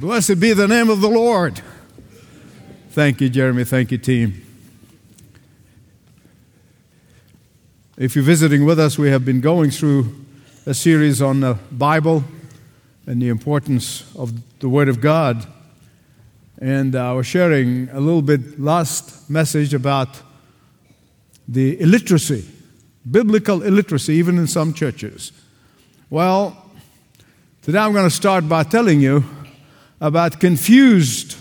Blessed be the name of the Lord. Thank you, Jeremy. Thank you, team. If you're visiting with us, we have been going through a series on the Bible and the importance of the Word of God. And I was sharing a little bit last message about the illiteracy, biblical illiteracy, even in some churches. Well, today I'm going to start by telling you about confused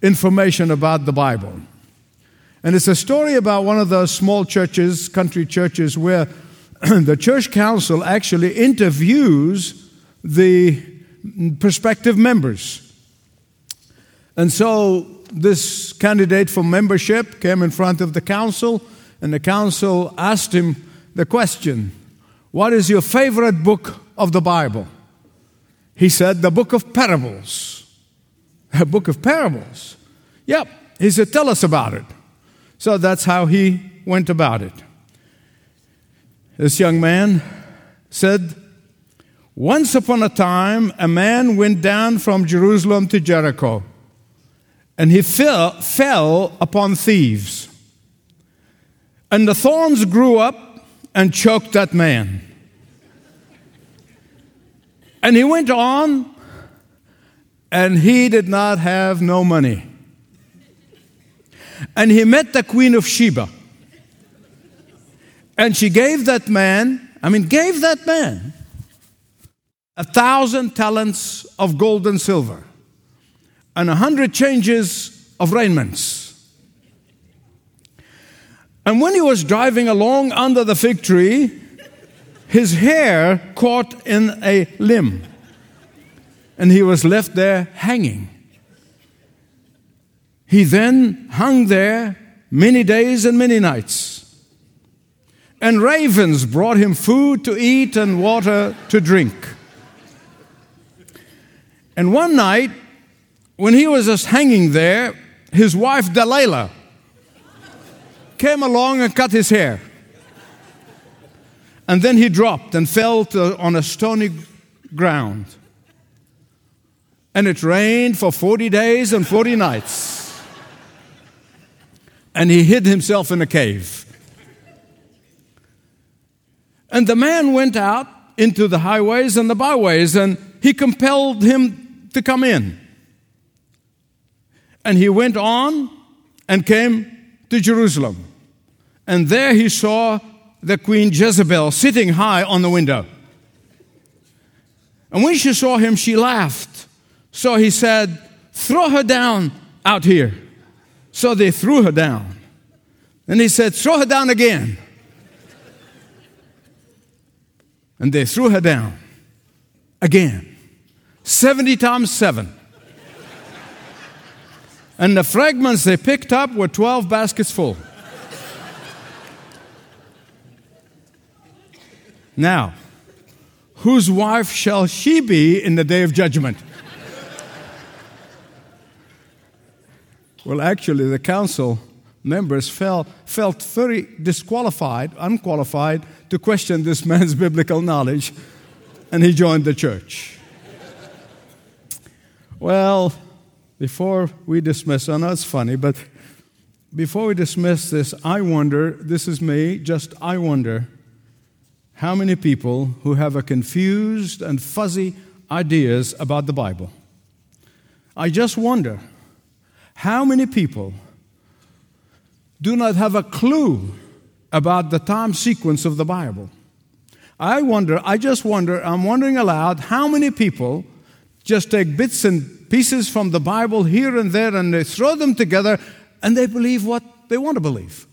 information about the Bible. And it's a story about one of those small churches, country churches, where the church council actually interviews the prospective members. And so this candidate for membership came in front of the council, and the council asked him the question, "What is your favorite book of the Bible?" He said, "The book of parables." A book of parables? Yep. He said, "Tell us about it." So that's how he went about it. This young man said, "Once upon a time, a man went down from Jerusalem to Jericho, and he fell upon thieves. And the thorns grew up and choked that man. And he went on, and he did not have no money. And he met the Queen of Sheba. And she gave that man 1,000 talents of gold and silver and 100 changes of raiments. And when he was driving along under the fig tree, his hair caught in a limb, and he was left there hanging. He then hung there many days and many nights, and ravens brought him food to eat and water to drink. And one night, when he was just hanging there, his wife Delilah came along and cut his hair. And then he dropped and fell on a stony ground. And it rained for 40 days and 40 nights. And he hid himself in a cave. And the man went out into the highways and the byways, and he compelled him to come in. And he went on and came to Jerusalem. And there he saw the Queen Jezebel sitting high on the window. And when she saw him, she laughed. So he said, "Throw her down out here." So they threw her down. And he said, "Throw her down again." And they threw her down again. 70 times 7. And the fragments they picked up were 12 baskets full. Now, whose wife shall she be in the day of judgment? Well, actually, the council members felt very unqualified to question this man's biblical knowledge, and he joined the church. Well, before we dismiss this, I wonder, this is me, just I wonder, how many people who have a confused and fuzzy ideas about the Bible. I just wonder how many people do not have a clue about the time sequence of the Bible. I'm wondering aloud, how many people just take bits and pieces from the Bible here and there, and they throw them together, and they believe what they want to believe.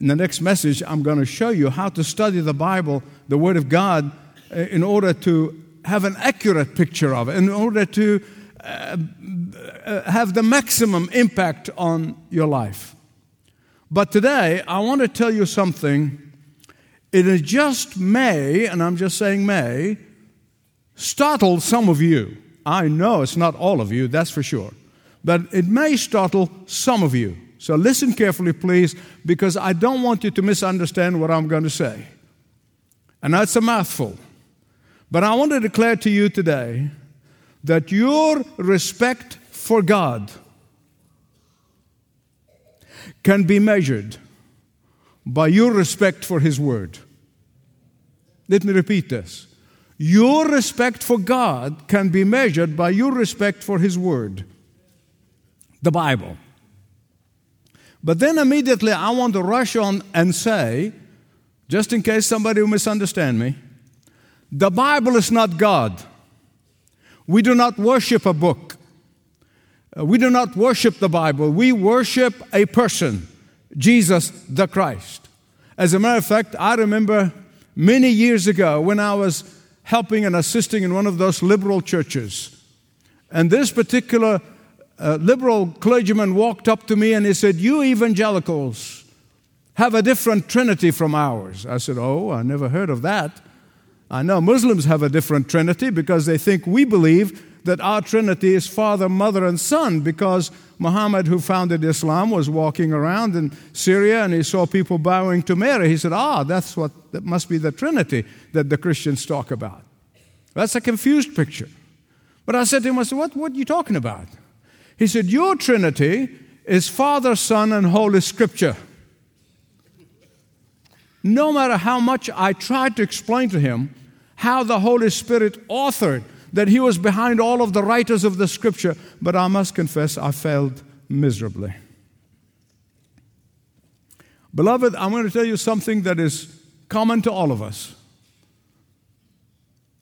In the next message, I'm going to show you how to study the Bible, the Word of God, in order to have an accurate picture of it, in order to have the maximum impact on your life. But today, I want to tell you something. It is just may, and I'm just saying may, startle some of you. I know it's not all of you, that's for sure. But it may startle some of you. So listen carefully, please, because I don't want you to misunderstand what I'm going to say. And that's a mouthful. But I want to declare to you today that your respect for God can be measured by your respect for His Word. Let me repeat this. Your respect for God can be measured by your respect for His Word, the Bible. But then immediately I want to rush on and say, just in case somebody will misunderstand me, the Bible is not God. We do not worship a book. We do not worship the Bible. We worship a person, Jesus the Christ. As a matter of fact, I remember many years ago when I was helping and assisting in one of those liberal churches. And this particular liberal clergyman walked up to me and he said, "You evangelicals have a different Trinity from ours." I said, "Oh, I never heard of that. I know Muslims have a different Trinity because they think we believe that our Trinity is Father, Mother, and Son, because Muhammad, who founded Islam, was walking around in Syria and he saw people bowing to Mary. He said, that must be the Trinity that the Christians talk about." That's a confused picture. But I said to him, I said, what are you talking about? He said, "Your Trinity is Father, Son, and Holy Scripture." No matter how much I tried to explain to him how the Holy Spirit authored, that He was behind all of the writers of the Scripture, but I must confess I failed miserably. Beloved, I'm going to tell you something that is common to all of us.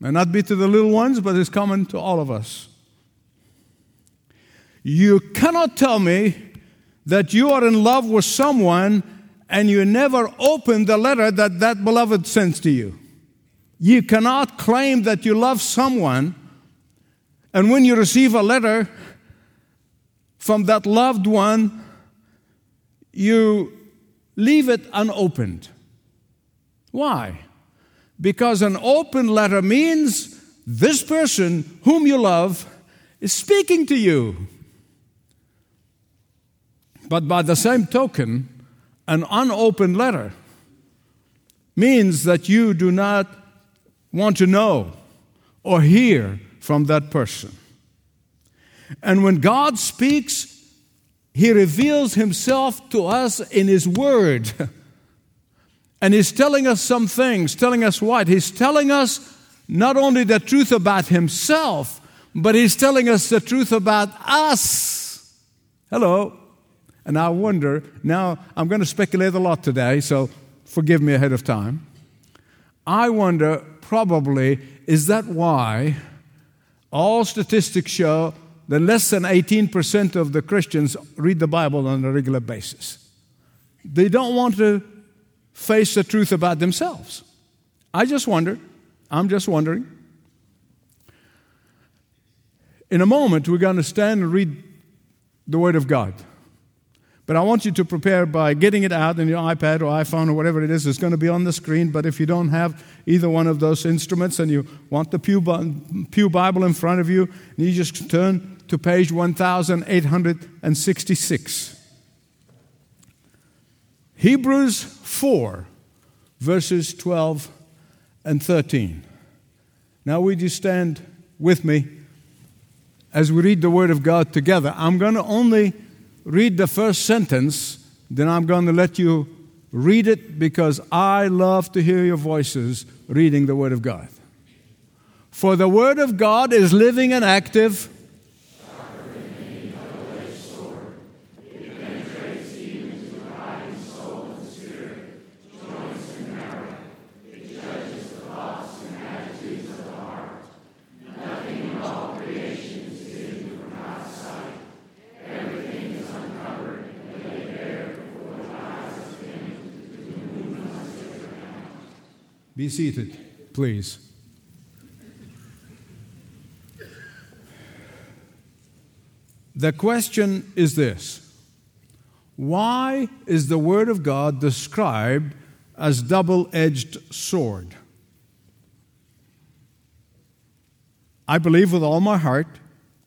May not be to the little ones, but it's common to all of us. You cannot tell me that you are in love with someone and you never open the letter that that beloved sends to you. You cannot claim that you love someone, and when you receive a letter from that loved one, you leave it unopened. Why? Because an open letter means this person whom you love is speaking to you. But by the same token, an unopened letter means that you do not want to know or hear from that person. And when God speaks, He reveals Himself to us in His Word. And He's telling us some things. Telling us what? He's telling us not only the truth about Himself, but He's telling us the truth about us. Hello. And I wonder, now I'm going to speculate a lot today, so forgive me ahead of time. I wonder, probably, is that why all statistics show that less than 18% of the Christians read the Bible on a regular basis? They don't want to face the truth about themselves. I just wonder. I'm just wondering. In a moment, we're going to stand and read the Word of God. But I want you to prepare by getting it out in your iPad or iPhone or whatever it is. It's going to be on the screen. But if you don't have either one of those instruments and you want the Pew Bible in front of you, you just turn to page 1866. Hebrews 4, verses 12 and 13. Now, would you stand with me as we read the Word of God together? I'm going to only read the first sentence, then I'm going to let you read it because I love to hear your voices reading the Word of God. For the Word of God is living and active, sharper than any double-edged sword. It penetrates even to the dividing soul and spirit, joints and marrow. It judges the thoughts and attitudes of the heart. Nothing in all creation is hidden from God's sight. Everything is uncovered and laid bare before the eyes of Him who must be found. Be seated, please. The question is this: why is the Word of God described as double-edged sword? I believe with all my heart,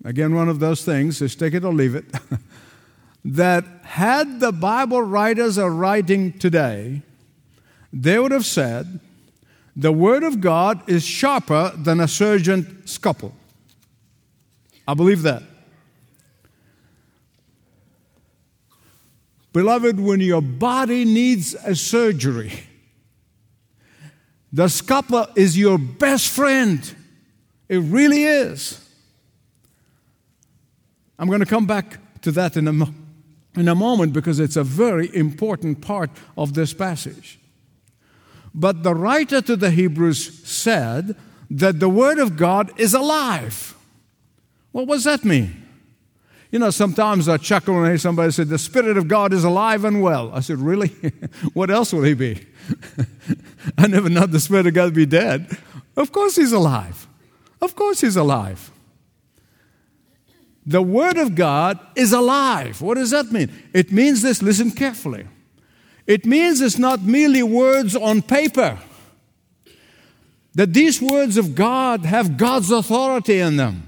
again, one of those things is take it or leave it, that had the Bible writers are writing today, they would have said, the Word of God is sharper than a surgeon's scalpel. I believe that. Beloved, when your body needs a surgery, the scapula is your best friend. It really is. I'm going to come back to that in a moment because it's a very important part of this passage. But the writer to the Hebrews said that the Word of God is alive. Well, what does that mean? You know, sometimes I chuckle when I hear somebody say, the Spirit of God is alive and well. I said, really? What else will He be? I never thought the Spirit of God be dead. Of course He's alive. Of course He's alive. The Word of God is alive. What does that mean? It means this, listen carefully. It means it's not merely words on paper. That these words of God have God's authority in them.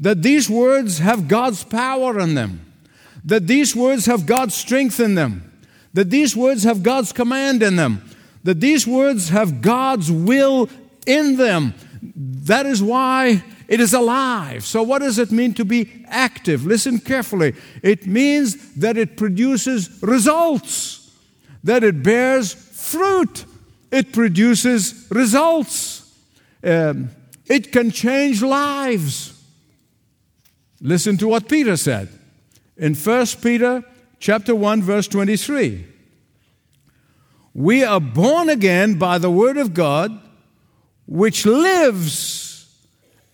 That these words have God's power in them. That these words have God's strength in them. That these words have God's command in them. That these words have God's will in them. That is why it is alive. So what does it mean to be active? Listen carefully. It means that it produces results. That it bears fruit. It produces results. It can change lives. Listen to what Peter said in First Peter chapter 1, verse 23. We are born again by the Word of God, which lives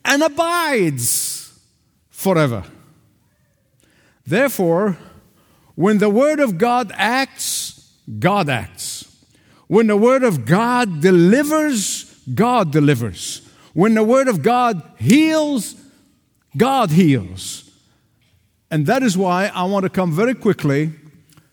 and abides forever. Therefore, when the Word of God acts, God acts. When the Word of God delivers, God delivers. When the Word of God heals, God heals. And that is why I want to come very quickly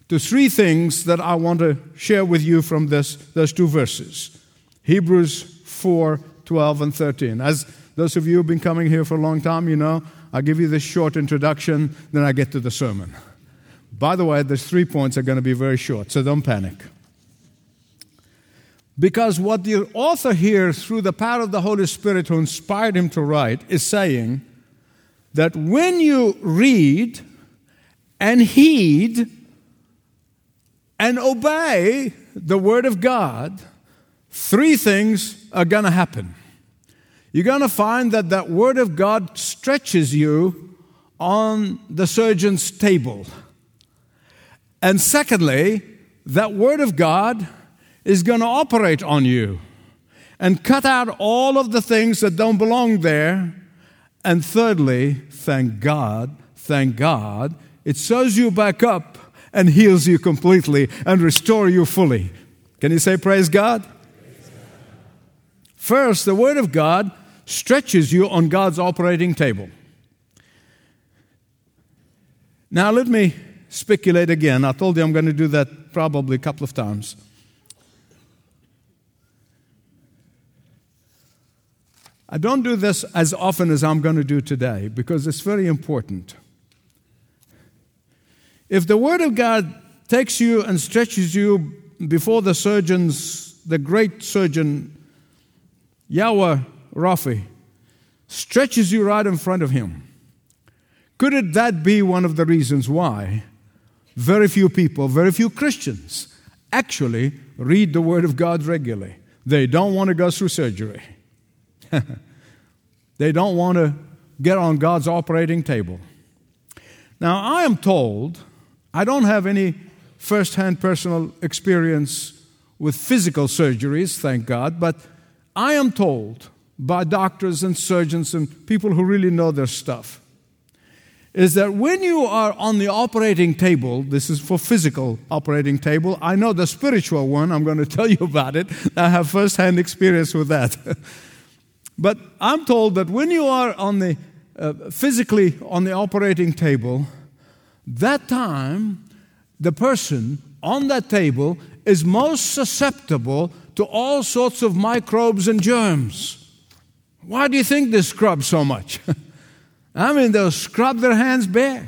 to three things that I want to share with you from those two verses. Hebrews 4, 12 and 13. As those of you who have been coming here for a long time, you know, I give you this short introduction, then I get to the sermon. By the way, those 3 points are going to be very short, so don't panic. Because what the author here, through the power of the Holy Spirit who inspired him to write, is saying that when you read and heed and obey the Word of God, three things are going to happen. You're going to find that that Word of God stretches you on the surgeon's table. And secondly, that Word of God is going to operate on you and cut out all of the things that don't belong there. And thirdly, thank God, it sews you back up and heals you completely and restores you fully. Can you say praise God? Praise God. First, the Word of God stretches you on God's operating table. Now let me speculate again. I told you I'm going to do that probably a couple of times. I don't do this as often as I'm going to do today because it's very important. If the Word of God takes you and stretches you before the great surgeon, Yahweh Rophe, stretches you right in front of him, could that be one of the reasons why very few people, very few Christians actually read the Word of God regularly? They don't want to go through surgery. They don't want to get on God's operating table. Now, I am told, I don't have any first-hand personal experience with physical surgeries, thank God, but I am told by doctors and surgeons and people who really know their stuff, is that when you are on the operating table, this is for physical operating table, I know the spiritual one, I'm going to tell you about it, I have first-hand experience with that. But I'm told that when you are on the physically on the operating table, that time the person on that table is most susceptible to all sorts of microbes and germs. Why do you think they scrub so much? I mean, they'll scrub their hands bare.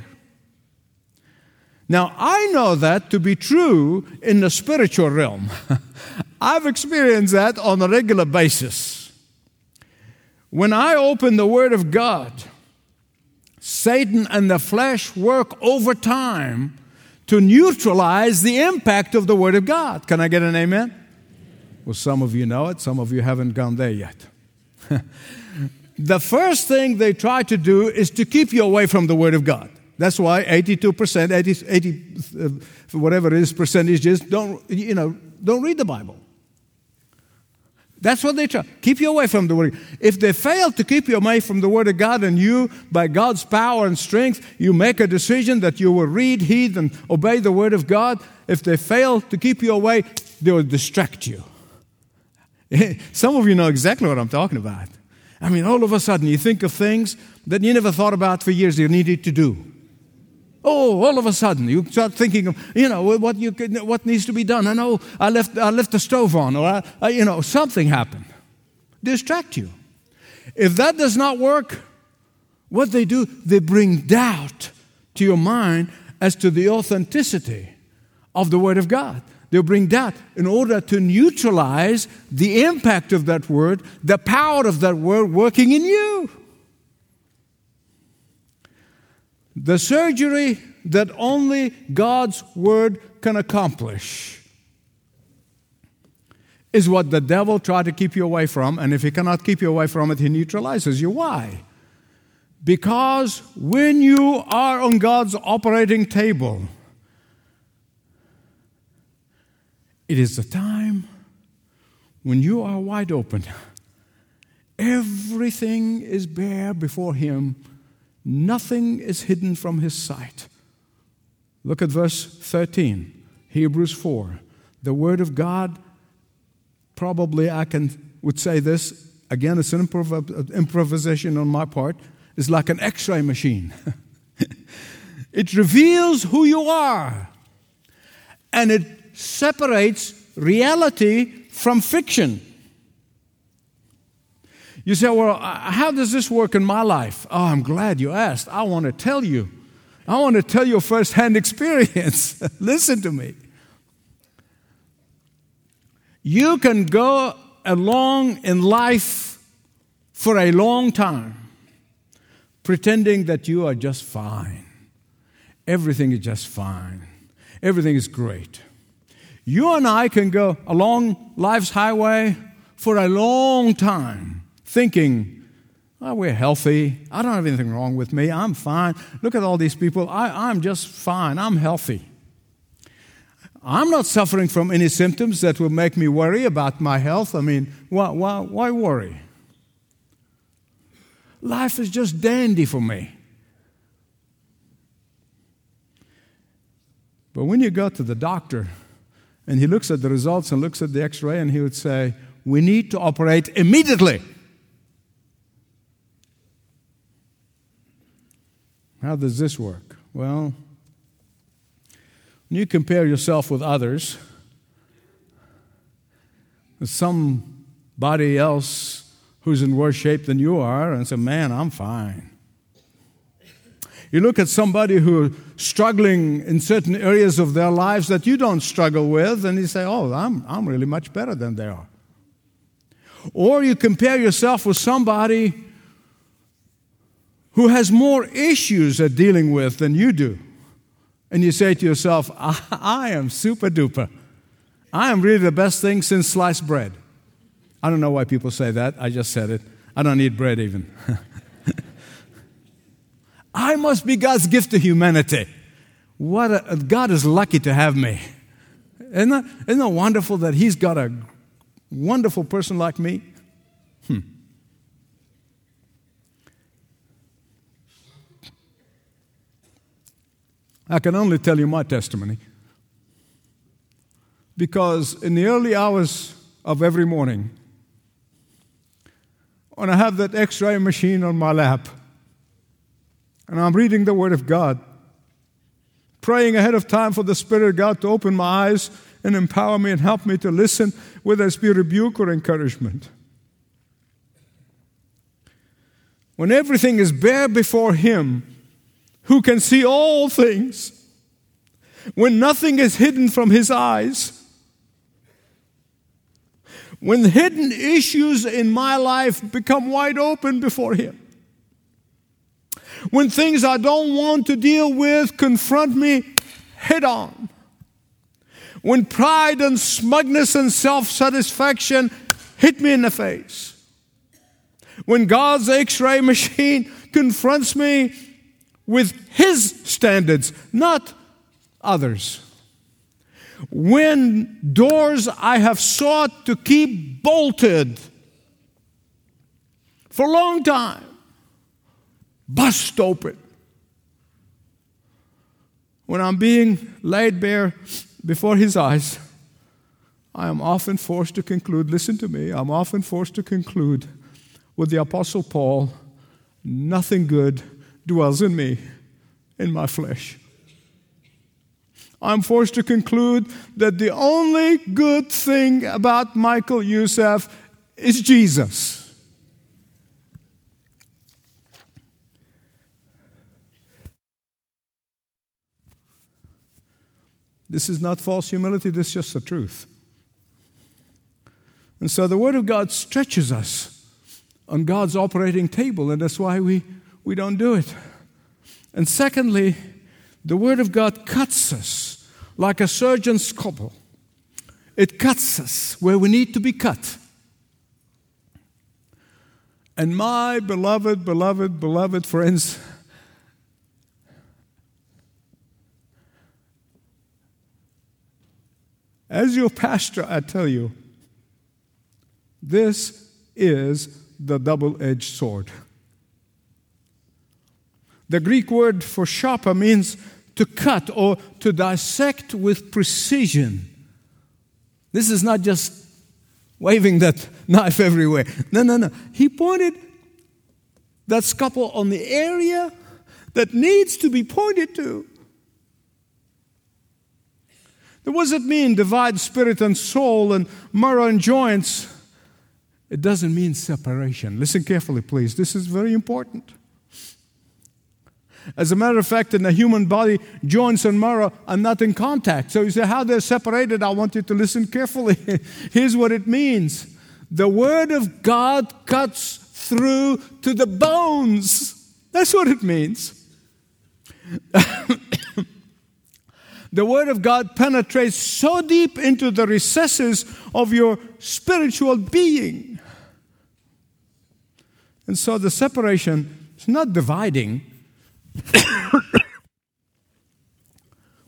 Now, I know that to be true in the spiritual realm. I've experienced that on a regular basis. When I open the Word of God Satan and the flesh work overtime to neutralize the impact of the Word of God. Can I get an amen? Well, some of you know it. Some of you haven't gone there yet. The first thing they try to do is to keep you away from the Word of God. That's why 82%, 80 whatever it is, percentage is, don't read the Bible. That's what they try. Keep you away from the Word. If they fail to keep you away from the Word of God and you, by God's power and strength, you make a decision that you will read, heed, and obey the Word of God, if they fail to keep you away, they will distract you. Some of you know exactly what I'm talking about. I mean, all of a sudden, you think of things that you never thought about for years you needed to do. Oh, all of a sudden, you start thinking of, what needs to be done. I know I left the stove on, or, something happened. Distract you. If that does not work, what they do, they bring doubt to your mind as to the authenticity of the Word of God. They'll bring doubt in order to neutralize the impact of that Word, the power of that Word working in you. The surgery that only God's Word can accomplish is what the devil tried to keep you away from, and if he cannot keep you away from it, he neutralizes you. Why? Because when you are on God's operating table, it is the time when you are wide open. Everything is bare before Him. Nothing is hidden from His sight. Look at verse 13, Hebrews 4. The Word of God, probably would say this, again, it's an improvisation on my part, is like an X-ray machine. It reveals who you are, and it separates reality from fiction. You say, well, how does this work in my life? Oh, I'm glad you asked. I want to tell you. I want to tell you a firsthand experience. Listen to me. You can go along in life for a long time, pretending that you are just fine. Everything is just fine. Everything is great. You and I can go along life's highway for a long time, thinking, oh, we're healthy. I don't have anything wrong with me. I'm fine. Look at all these people. I'm just fine. I'm healthy. I'm not suffering from any symptoms that will make me worry about my health. I mean, why worry? Life is just dandy for me. But when you go to the doctor and he looks at the results and looks at the X-ray and he would say, we need to operate immediately. How does this work? Well, when you compare yourself with others, somebody else who's in worse shape than you are, and say, man, I'm fine. You look at somebody who's struggling in certain areas of their lives that you don't struggle with, and you say, oh, I'm really much better than they are. Or you compare yourself with somebody who has more issues at dealing with than you do. And you say to yourself, I am super duper. I am really the best thing since sliced bread. I don't know why people say that. I just said it. I don't eat bread even. I must be God's gift to humanity. God is lucky to have me. Isn't that wonderful that He's got a wonderful person like me? I can only tell you my testimony, because in the early hours of every morning, when I have that X-ray machine on my lap and I'm reading the Word of God, praying ahead of time for the Spirit of God to open my eyes and empower me and help me to listen, whether it's be rebuke or encouragement. When everything is bare before Him, who can see all things, when nothing is hidden from His eyes, when hidden issues in my life become wide open before Him, When things I don't want to deal with confront me head on. When pride and smugness and self-satisfaction hit me in the face. When God's X-ray machine confronts me with His standards, not others. When doors I have sought to keep bolted for a long time, bust open. When I'm being laid bare before His eyes, I am often forced to conclude, listen to me, I'm often forced to conclude with the Apostle Paul, nothing good dwells in me, in my flesh. I'm forced to conclude that the only good thing about Michael Youssef is Jesus. This is not false humility, this is just the truth. And so the Word of God stretches us on God's operating table, and that's why we don't do it. And secondly, the Word of God cuts us like a surgeon's scalpel. It cuts us where we need to be cut. And my beloved friends, as your pastor, I tell you, this is the double-edged sword. The Greek word for sharper means to cut or to dissect with precision. This is not just waving that knife everywhere. No. He pointed that scalpel on the area that needs to be pointed to. What does it mean, divide spirit and soul and marrow and joints? It doesn't mean separation. Listen carefully, please. This is very important. As a matter of fact, in the human body, joints and marrow are not in contact. So you say, how they're separated? I want you to listen carefully. Here's what it means. The Word of God cuts through to the bones. That's what it means. The Word of God penetrates so deep into the recesses of your spiritual being. And so the separation is not dividing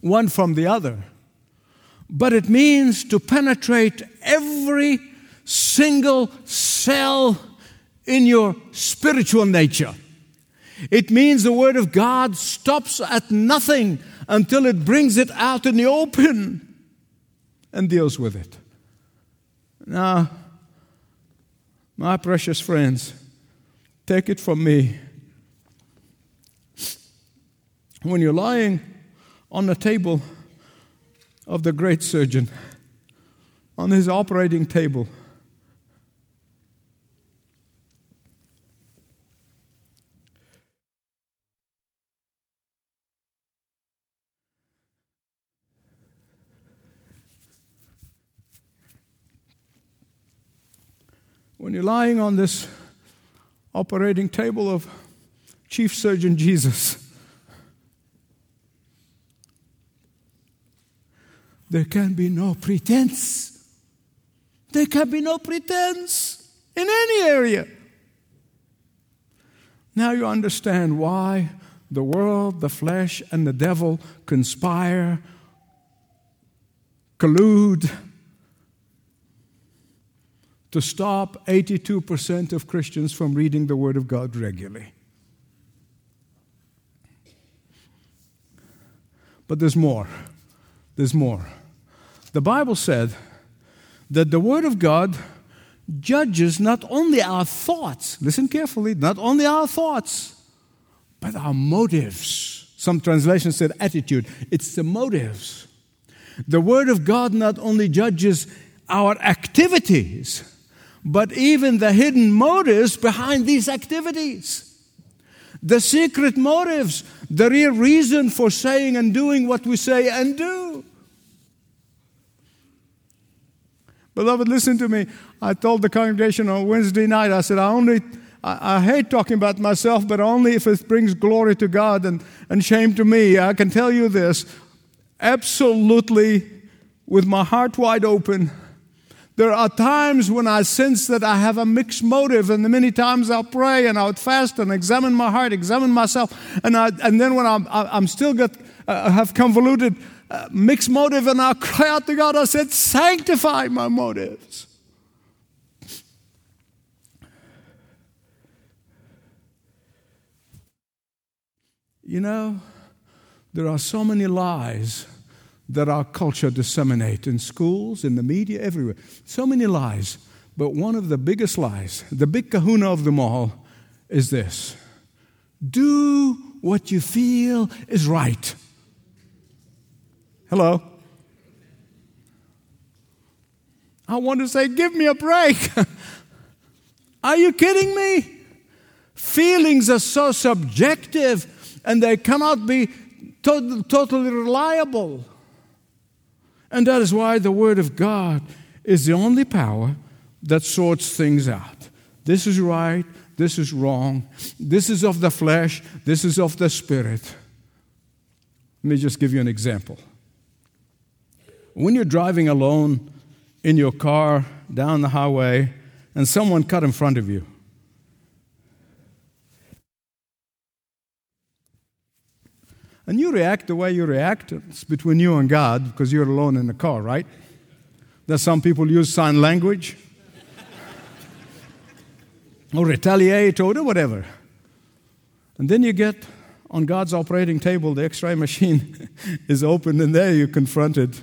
one from the other, but it means to penetrate every single cell in your spiritual nature. It means the Word of God stops at nothing until it brings it out in the open and deals with it. Now, my precious friends, take it from me. When you're lying on the table of the great surgeon, on his operating table, when you're lying on this operating table of Chief Surgeon Jesus, there can be no pretense. There can be no pretense in any area. Now you understand why the world, the flesh, and the devil conspire, collude to stop 82% of Christians from reading the Word of God regularly. But there's more. There's more. The Bible said that the Word of God judges not only our thoughts, listen carefully, not only our thoughts, but our motives. Some translations said attitude. It's the motives. The Word of God not only judges our activities, but even the hidden motives behind these activities. The secret motives, the real reason for saying and doing what we say and do. Beloved, listen to me. I told the congregation on Wednesday night, I said, I only I hate talking about myself, but only if it brings glory to God and shame to me. I can tell you this, absolutely, with my heart wide open. There are times when I sense that I have a mixed motive, and many times I'll pray and I'll fast and examine my heart, examine myself, and then when I'm still have convoluted mixed motive, and I cry out to God. I said, "Sanctify my motives." You know, there are so many lies that our culture disseminates in schools, in the media, everywhere. So many lies. But one of the biggest lies, the big kahuna of them all, is this. Do what you feel is right. Hello? I want to say, give me a break. Are you kidding me? Feelings are so subjective, and they cannot be totally reliable. And that is why the Word of God is the only power that sorts things out. This is right. This is wrong. This is of the flesh. This is of the Spirit. Let me just give you an example. When you're driving alone in your car down the highway and someone cut in front of you, and you react the way you react, it's between you and God, because you're alone in the car, right? That some people use sign language or retaliate or do whatever. And then you get on God's operating table, the X-ray machine is opened, and there you're confronted.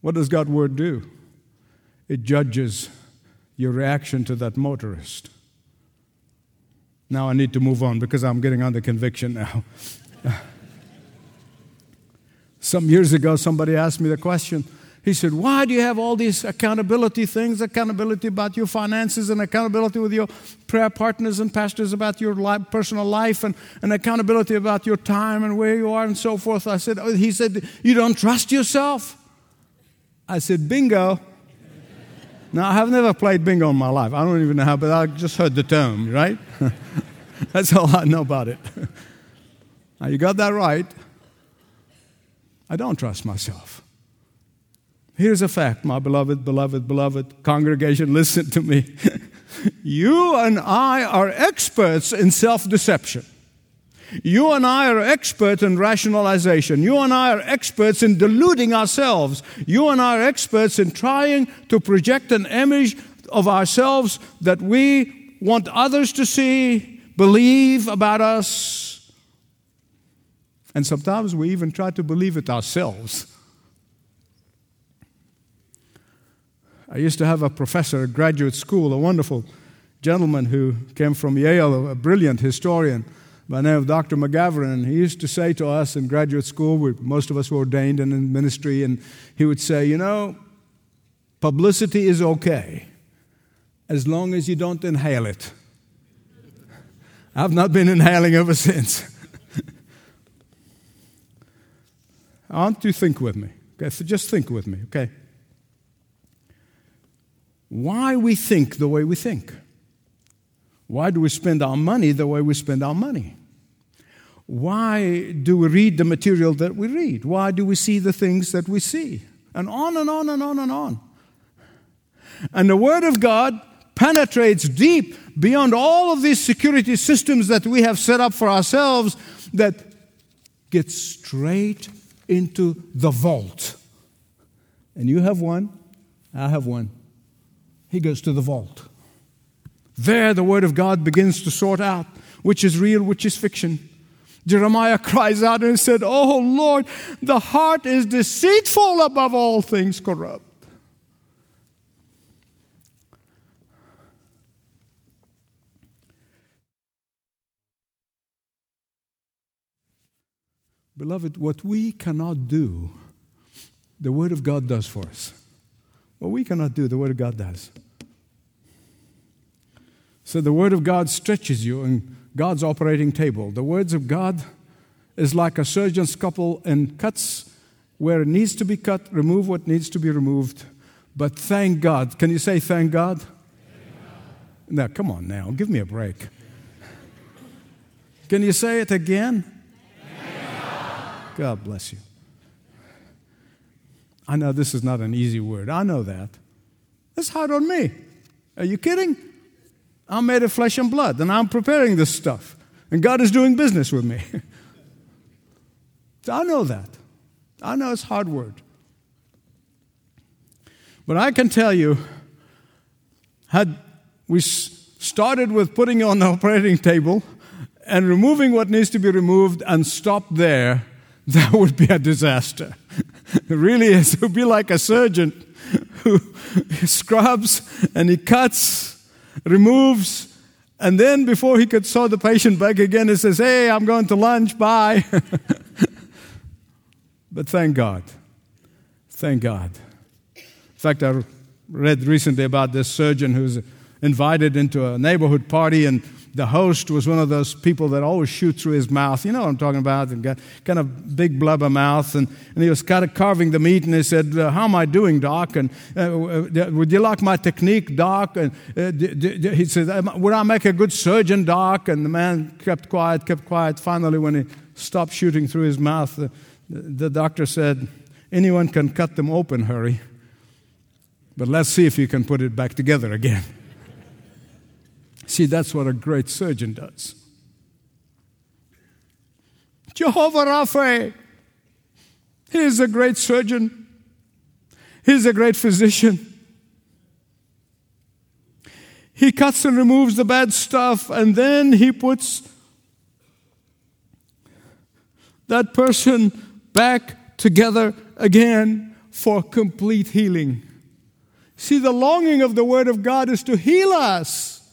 What does God's Word do? It judges your reaction to that motorist. Now I need to move on because I'm getting under conviction now. Some years ago, somebody asked me the question. He said, why do you have all these accountability things, accountability about your finances and accountability with your prayer partners and pastors about your life, personal life and accountability about your time and where you are and so forth? I said, oh, he said, you don't trust yourself? I said, bingo. Now, I have never played bingo in my life. I don't even know how, but I just heard the term, right? That's all I know about it. Now, you got that right. I don't trust myself. Here's a fact, my beloved congregation, listen to me. You and I are experts in self-deception. You and I are experts in rationalization. You and I are experts in deluding ourselves. You and I are experts in trying to project an image of ourselves that we want others to see, believe about us. And sometimes we even try to believe it ourselves. I used to have a professor at graduate school, a wonderful gentleman who came from Yale, a brilliant historian, by the name of Dr. McGavran, and he used to say to us in graduate school, most of us were ordained and in ministry, and he would say, you know, publicity is okay as long as you don't inhale it. I've not been inhaling ever since. I want you to think with me. Okay, so just think with me, okay? Why we think the way we think? Why do we spend our money the way we spend our money? Why do we read the material that we read? Why do we see the things that we see? And on and on and on and on. And the Word of God penetrates deep beyond all of these security systems that we have set up for ourselves, that gets straight into the vault. And you have one, I have one. He goes to the vault. There, the Word of God begins to sort out which is real, which is fiction. Jeremiah cries out and said, oh, Lord, the heart is deceitful above all things, corrupt. Beloved, what we cannot do, the Word of God does for us. What we cannot do, the Word of God does. So the Word of God stretches you in God's operating table. The words of God is like a surgeon's scalpel and cuts where it needs to be cut, remove what needs to be removed. But thank God. Can you say thank God? Thank God. Now, come on now. Give me a break. Can you say it again? Thank God. God bless you. I know this is not an easy word. I know that. It's hard on me. Are you kidding? I'm made of flesh and blood, and I'm preparing this stuff. And God is doing business with me. So I know that. I know it's a hard word. But I can tell you, had we started with putting you on the operating table and removing what needs to be removed and stopped there, that would be a disaster. It really is. It would be like a surgeon who scrubs and he cuts, removes, and then before he could sew the patient back again, he says, hey, I'm going to lunch, bye. But thank God. Thank God. In fact, I read recently about this surgeon who's invited into a neighborhood party, and the host was one of those people that always shoot through his mouth. You know what I'm talking about. And got kind of big blubber mouth. And he was kind of carving the meat, and he said, how am I doing, Doc? And would you like my technique, Doc? And he said, would I make a good surgeon, Doc? And the man kept quiet. Finally, when he stopped shooting through his mouth, the doctor said, anyone can cut them open, Hurry. But let's see if you can put it back together again. See, that's what a great surgeon does. Jehovah Rapha, he is a great surgeon. He's a great physician. He cuts and removes the bad stuff, and then he puts that person back together again for complete healing. See, the longing of the Word of God is to heal us,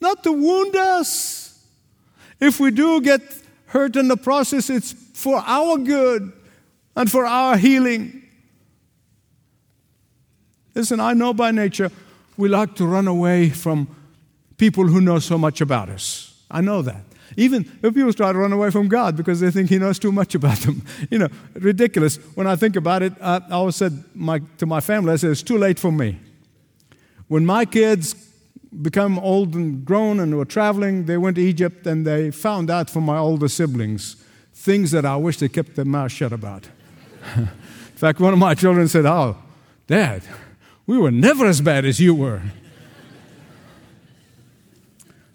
not to wound us. If we do get hurt in the process, it's for our good and for our healing. Listen, I know by nature we like to run away from people who know so much about us. I know that. Even if people try to run away from God because they think He knows too much about them. You know, ridiculous. When I think about it, I always said to my family, I said, it's too late for me. When my kids become old and grown and were traveling, they went to Egypt, and they found out from my older siblings things that I wish they kept their mouth shut about. In fact, one of my children said, oh, Dad, we were never as bad as you were.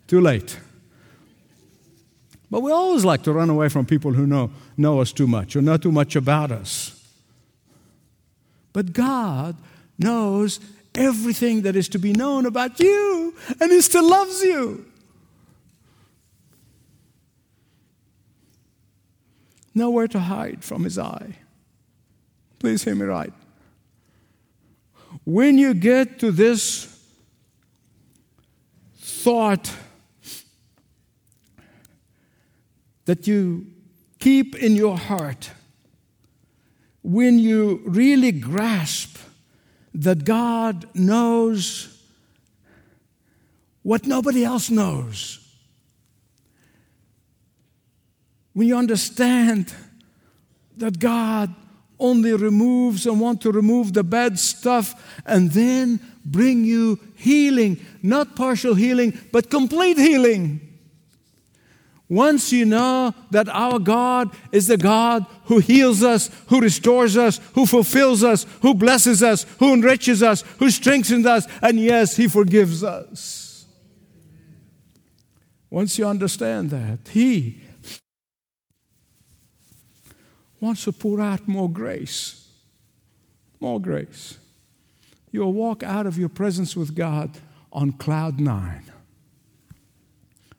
Too late. But we always like to run away from people who know us too much or know too much about us. But God knows everything that is to be known about you, and He still loves you. Nowhere to hide from His eye. Please hear me right. When you get to this thought that you keep in your heart, when you really grasp that God knows what nobody else knows, when you understand that God only removes and wants to remove the bad stuff and then bring you healing, not partial healing, but complete healing. Once you know that our God is the God who heals us, who restores us, who fulfills us, who blesses us, who enriches us, who strengthens us, and yes, He forgives us. Once you understand that, He wants to pour out more grace. More grace. You'll walk out of your presence with God on cloud nine.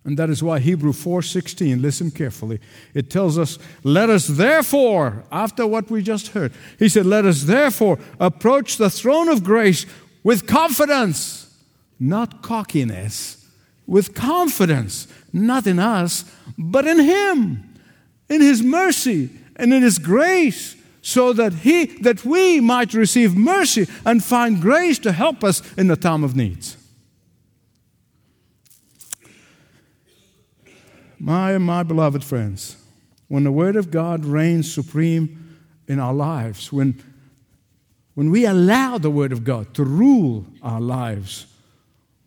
And that is why Hebrews 4:16, listen carefully, it tells us, let us therefore, after what we just heard, he said, let us therefore approach the throne of grace with confidence, not cockiness, with confidence, not in us, but in Him, in His mercy and in His grace, so that we might receive mercy and find grace to help us in the time of need. My beloved friends, when the Word of God reigns supreme in our lives, when when we allow the Word of God to rule our lives,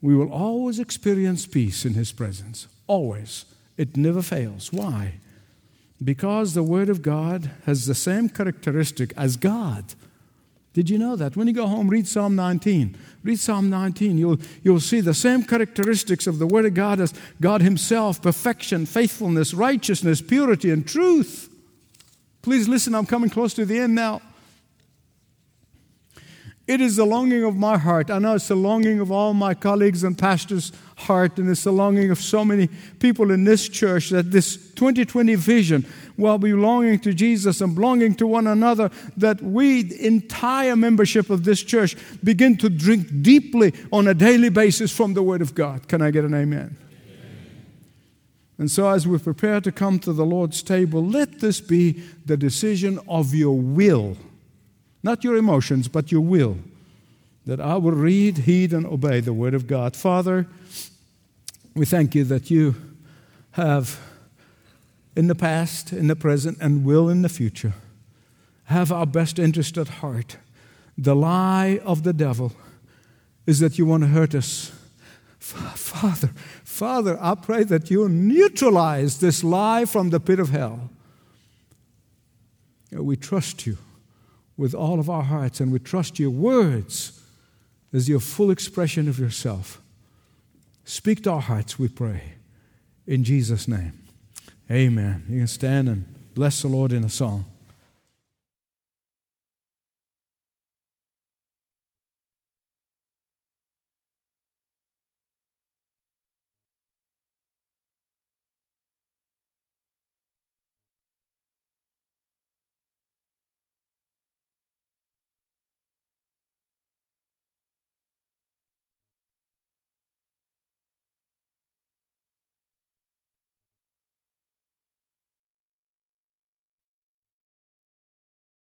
we will always experience peace in His presence. Always. It never fails. Why? Because the Word of God has the same characteristic as God. Did you know that? When you go home, read Psalm 19. Read Psalm 19. You'll see the same characteristics of the Word of God as God Himself: perfection, faithfulness, righteousness, purity, and truth. Please listen, I'm coming close to the end now. It is the longing of my heart. I know it's the longing of all my colleagues and pastors' heart, and it's the longing of so many people in this church, that this 2020 vision will be longing to Jesus and belonging to one another, that we, the entire membership of this church, begin to drink deeply on a daily basis from the Word of God. Can I get an amen? And so as we prepare to come to the Lord's table, let this be the decision of your will. Not your emotions, but your will, that I will read, heed, and obey the Word of God. Father, we thank You that You have in the past, in the present, and will in the future have our best interest at heart. The lie of the devil is that You want to hurt us. Father, I pray that You neutralize this lie from the pit of hell. We trust You with all of our hearts, and we trust Your words as Your full expression of Yourself. Speak to our hearts, we pray, in Jesus' name. Amen. You can stand and bless the Lord in a song.